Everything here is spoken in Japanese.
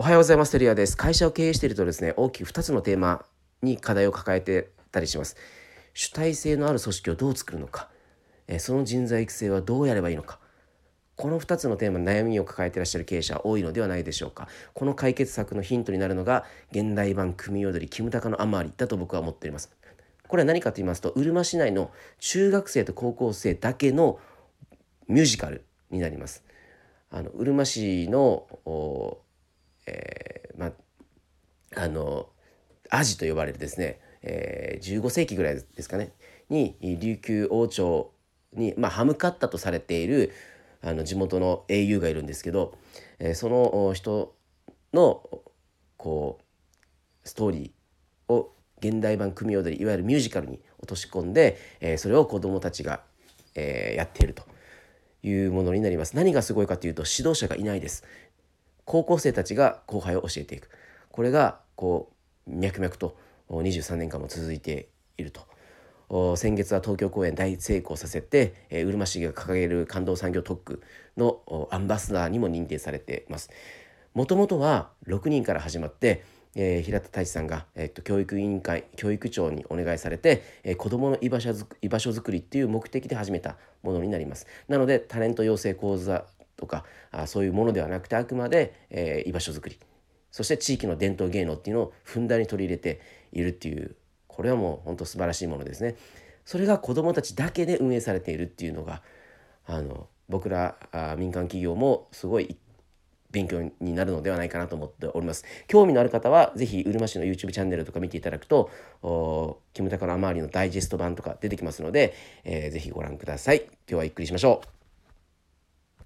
おはようございます。テリアです。会社を経営しているとですね、大きく2つのテーマに課題を抱えてたりします。主体性のある組織をどう作るのか、その人材育成はどうやればいいのか、この2つのテーマに悩みを抱えていらっしゃる経営者多いのではないでしょうか。この解決策のヒントになるのが現代版組踊りキムタカのあまりだと僕は思っています。これは何かと言いますと、うるま市内の中学生と高校生だけのミュージカルになります。うるま市のアジと呼ばれるですね、15世紀ぐらいですかねに琉球王朝に、歯向かったとされている地元の英雄がいるんですけど、その人のストーリーを現代版組踊り、いわゆるミュージカルに落とし込んで、それを子どもたちが、やっているというものになります。何がすごいかというと、指導者がいないです。高校生たちが後輩を教えていく。これが脈々と23年間も続いていると。先月は東京公演大成功させて、うるま市が掲げる感動産業特区のアンバサダーにも認定されています。もともとは6人から始まって、平田太一さんが、教育委員会教育長にお願いされて、子どもの居場所づくりっていう目的で始めたものになります。なのでタレント養成講座とかそういうものではなくて、あくまで、居場所づくり、そして地域の伝統芸能っていうのをふんだんに取り入れているっていう、これはもう本当素晴らしいものですね。それが子どもたちだけで運営されているっていうのが、僕ら民間企業もすごい勉強になるのではないかなと思っております。興味のある方はぜひうるま市の YouTube チャンネルとか見ていただくと、キムタカのあまりのダイジェスト版とか出てきますので、ぜひご覧ください。今日はゆっくりしましょう。